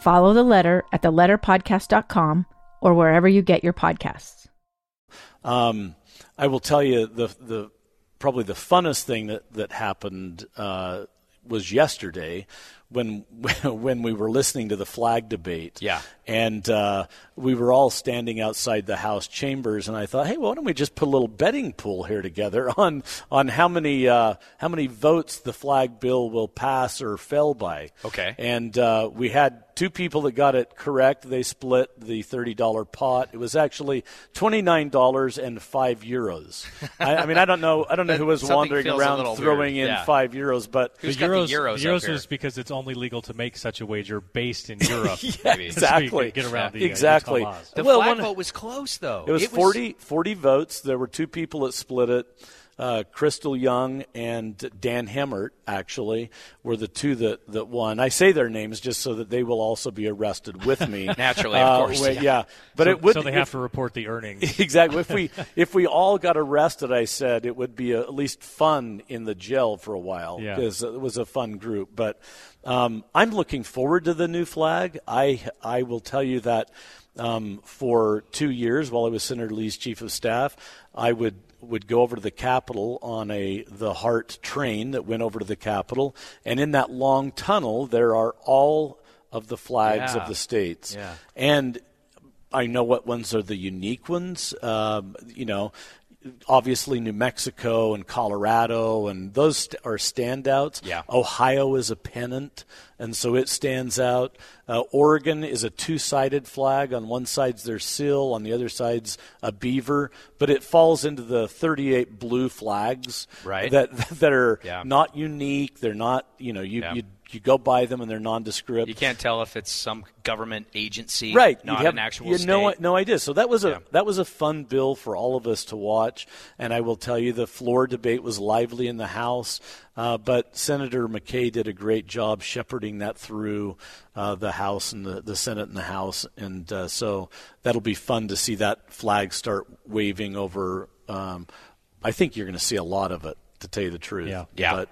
Follow The Letter at theletterpodcast.com or wherever you get your podcasts. I will tell you the probably the funnest thing that happened was yesterday when we were listening to the flag debate. Yeah. And we were all standing outside the House chambers, and I thought, hey, why don't we just put a little betting pool here together on how many votes the flag bill will pass or fail by. Okay. And we had two people that got it correct. They split the $30 pot. It was actually $29.05. I mean, I don't know who was wandering around throwing weird. In yeah. €5, but who's the euros was because it's only legal to make such a wager based in Europe. Yeah, exactly. Get around the exactly. The flag vote was close, though. It was 40 votes. There were two people that split it. Crystal Young and Dan Hemert, actually, were the two that won. I say their names just so that they will also be arrested with me. Naturally, of course. Yeah. But so, they have to report the earnings. Exactly. If we all got arrested, I said, it would be at least fun in the jail for a while, because it was a fun group. But I'm looking forward to the new flag. I will tell you that for 2 years, while I was Senator Lee's chief of staff, I would go over to the Capitol on the Hart train that went over to the Capitol, and in that long tunnel there are all of the flags of the states. Yeah. And I know what ones are the unique ones. Obviously New Mexico and Colorado, and those are standouts. Yeah. Ohio is a pennant, and so it stands out. Oregon is a two-sided flag. On one side's their seal, on the other side's a beaver, but it falls into the 38 blue flags that are not unique. They're not, you go by them and they're nondescript. You can't tell if it's some government agency, right? Not an actual state. No idea. So that was a fun bill for all of us to watch. And I will tell you, the floor debate was lively in the House, but Senator McKay did a great job shepherding that through the House and the Senate and the House. And so that'll be fun to see that flag start waving over. I think you're going to see a lot of it, to tell you the truth. But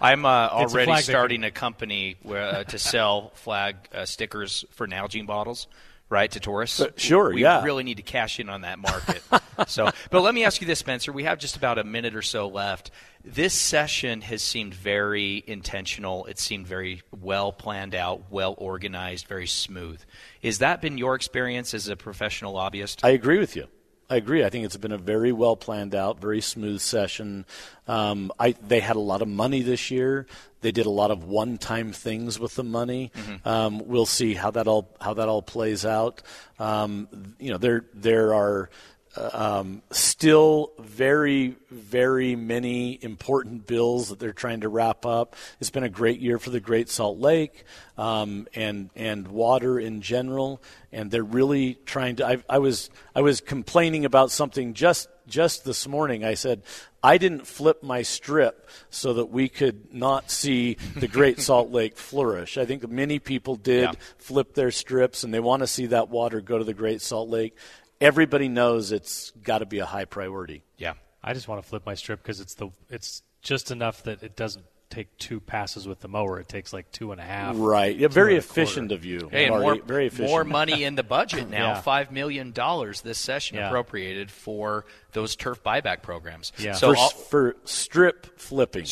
I'm already starting a company where, to sell flag stickers for Nalgene bottles, right, to tourists. But we really need to cash in on that market. But let me ask you this, Spencer. We have just about a minute or so left. This session has seemed very intentional. It seemed very well planned out, well organized, very smooth. Has that been your experience as a professional lobbyist? I agree with you. I agree. I think it's been a very well planned out, very smooth session. They had a lot of money this year. They did a lot of one-time things with the money. Mm-hmm. We'll see how that all plays out. There are still very, very many important bills that they're trying to wrap up. It's been a great year for the Great Salt Lake and water in general, and they're really trying to. I was complaining about something just this morning. I said I didn't flip my strip so that we could not see the Great Salt Lake flourish. I think many people did flip their strips, and they want to see that water go to the Great Salt Lake. Everybody knows it's got to be a high priority. Yeah. I just want to flip my strip because it's just enough that it doesn't take two passes with the mower. It takes like 2.5. Right. Yeah, very efficient of you. Hey, Marty, and very efficient. More money in the budget now. $5 million this session appropriated for those turf buyback programs. Yeah. So for strip flipping.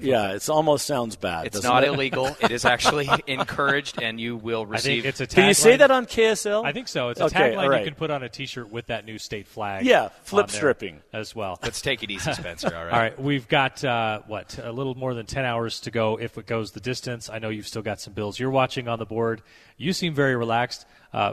Yeah, it almost sounds bad. It's not illegal. It is actually encouraged, and you will receive. I think it's a tagline. Can you say that on KSL? I think so. It's a tagline you can put on a T-shirt with that new state flag. Yeah, flip stripping as well. Let's take it easy, Spencer. All right. All right. We've got a little more than 10 hours to go if it goes the distance. I know you've still got some bills you're watching on the board. You seem very relaxed.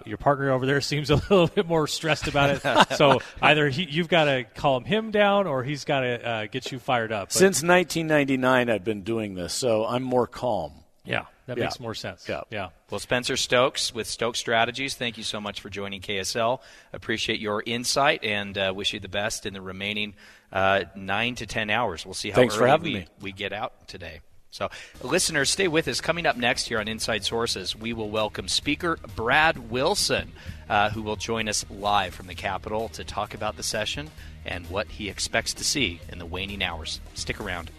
Your partner over there seems a little bit more stressed about it. So either you've got to calm him down or he's got to get you fired up. But since 1999, I've been doing this, so I'm more calm. Yeah, that makes more sense. Yeah. Well, Spencer Stokes with Stokes Strategies, thank you so much for joining KSL. Appreciate your insight and wish you the best in the remaining 9 to 10 hours. We'll see how early we get out today. So, listeners, stay with us. Coming up next here on Inside Sources, we will welcome Speaker Brad Wilson, who will join us live from the Capitol to talk about the session and what he expects to see in the waning hours. Stick around.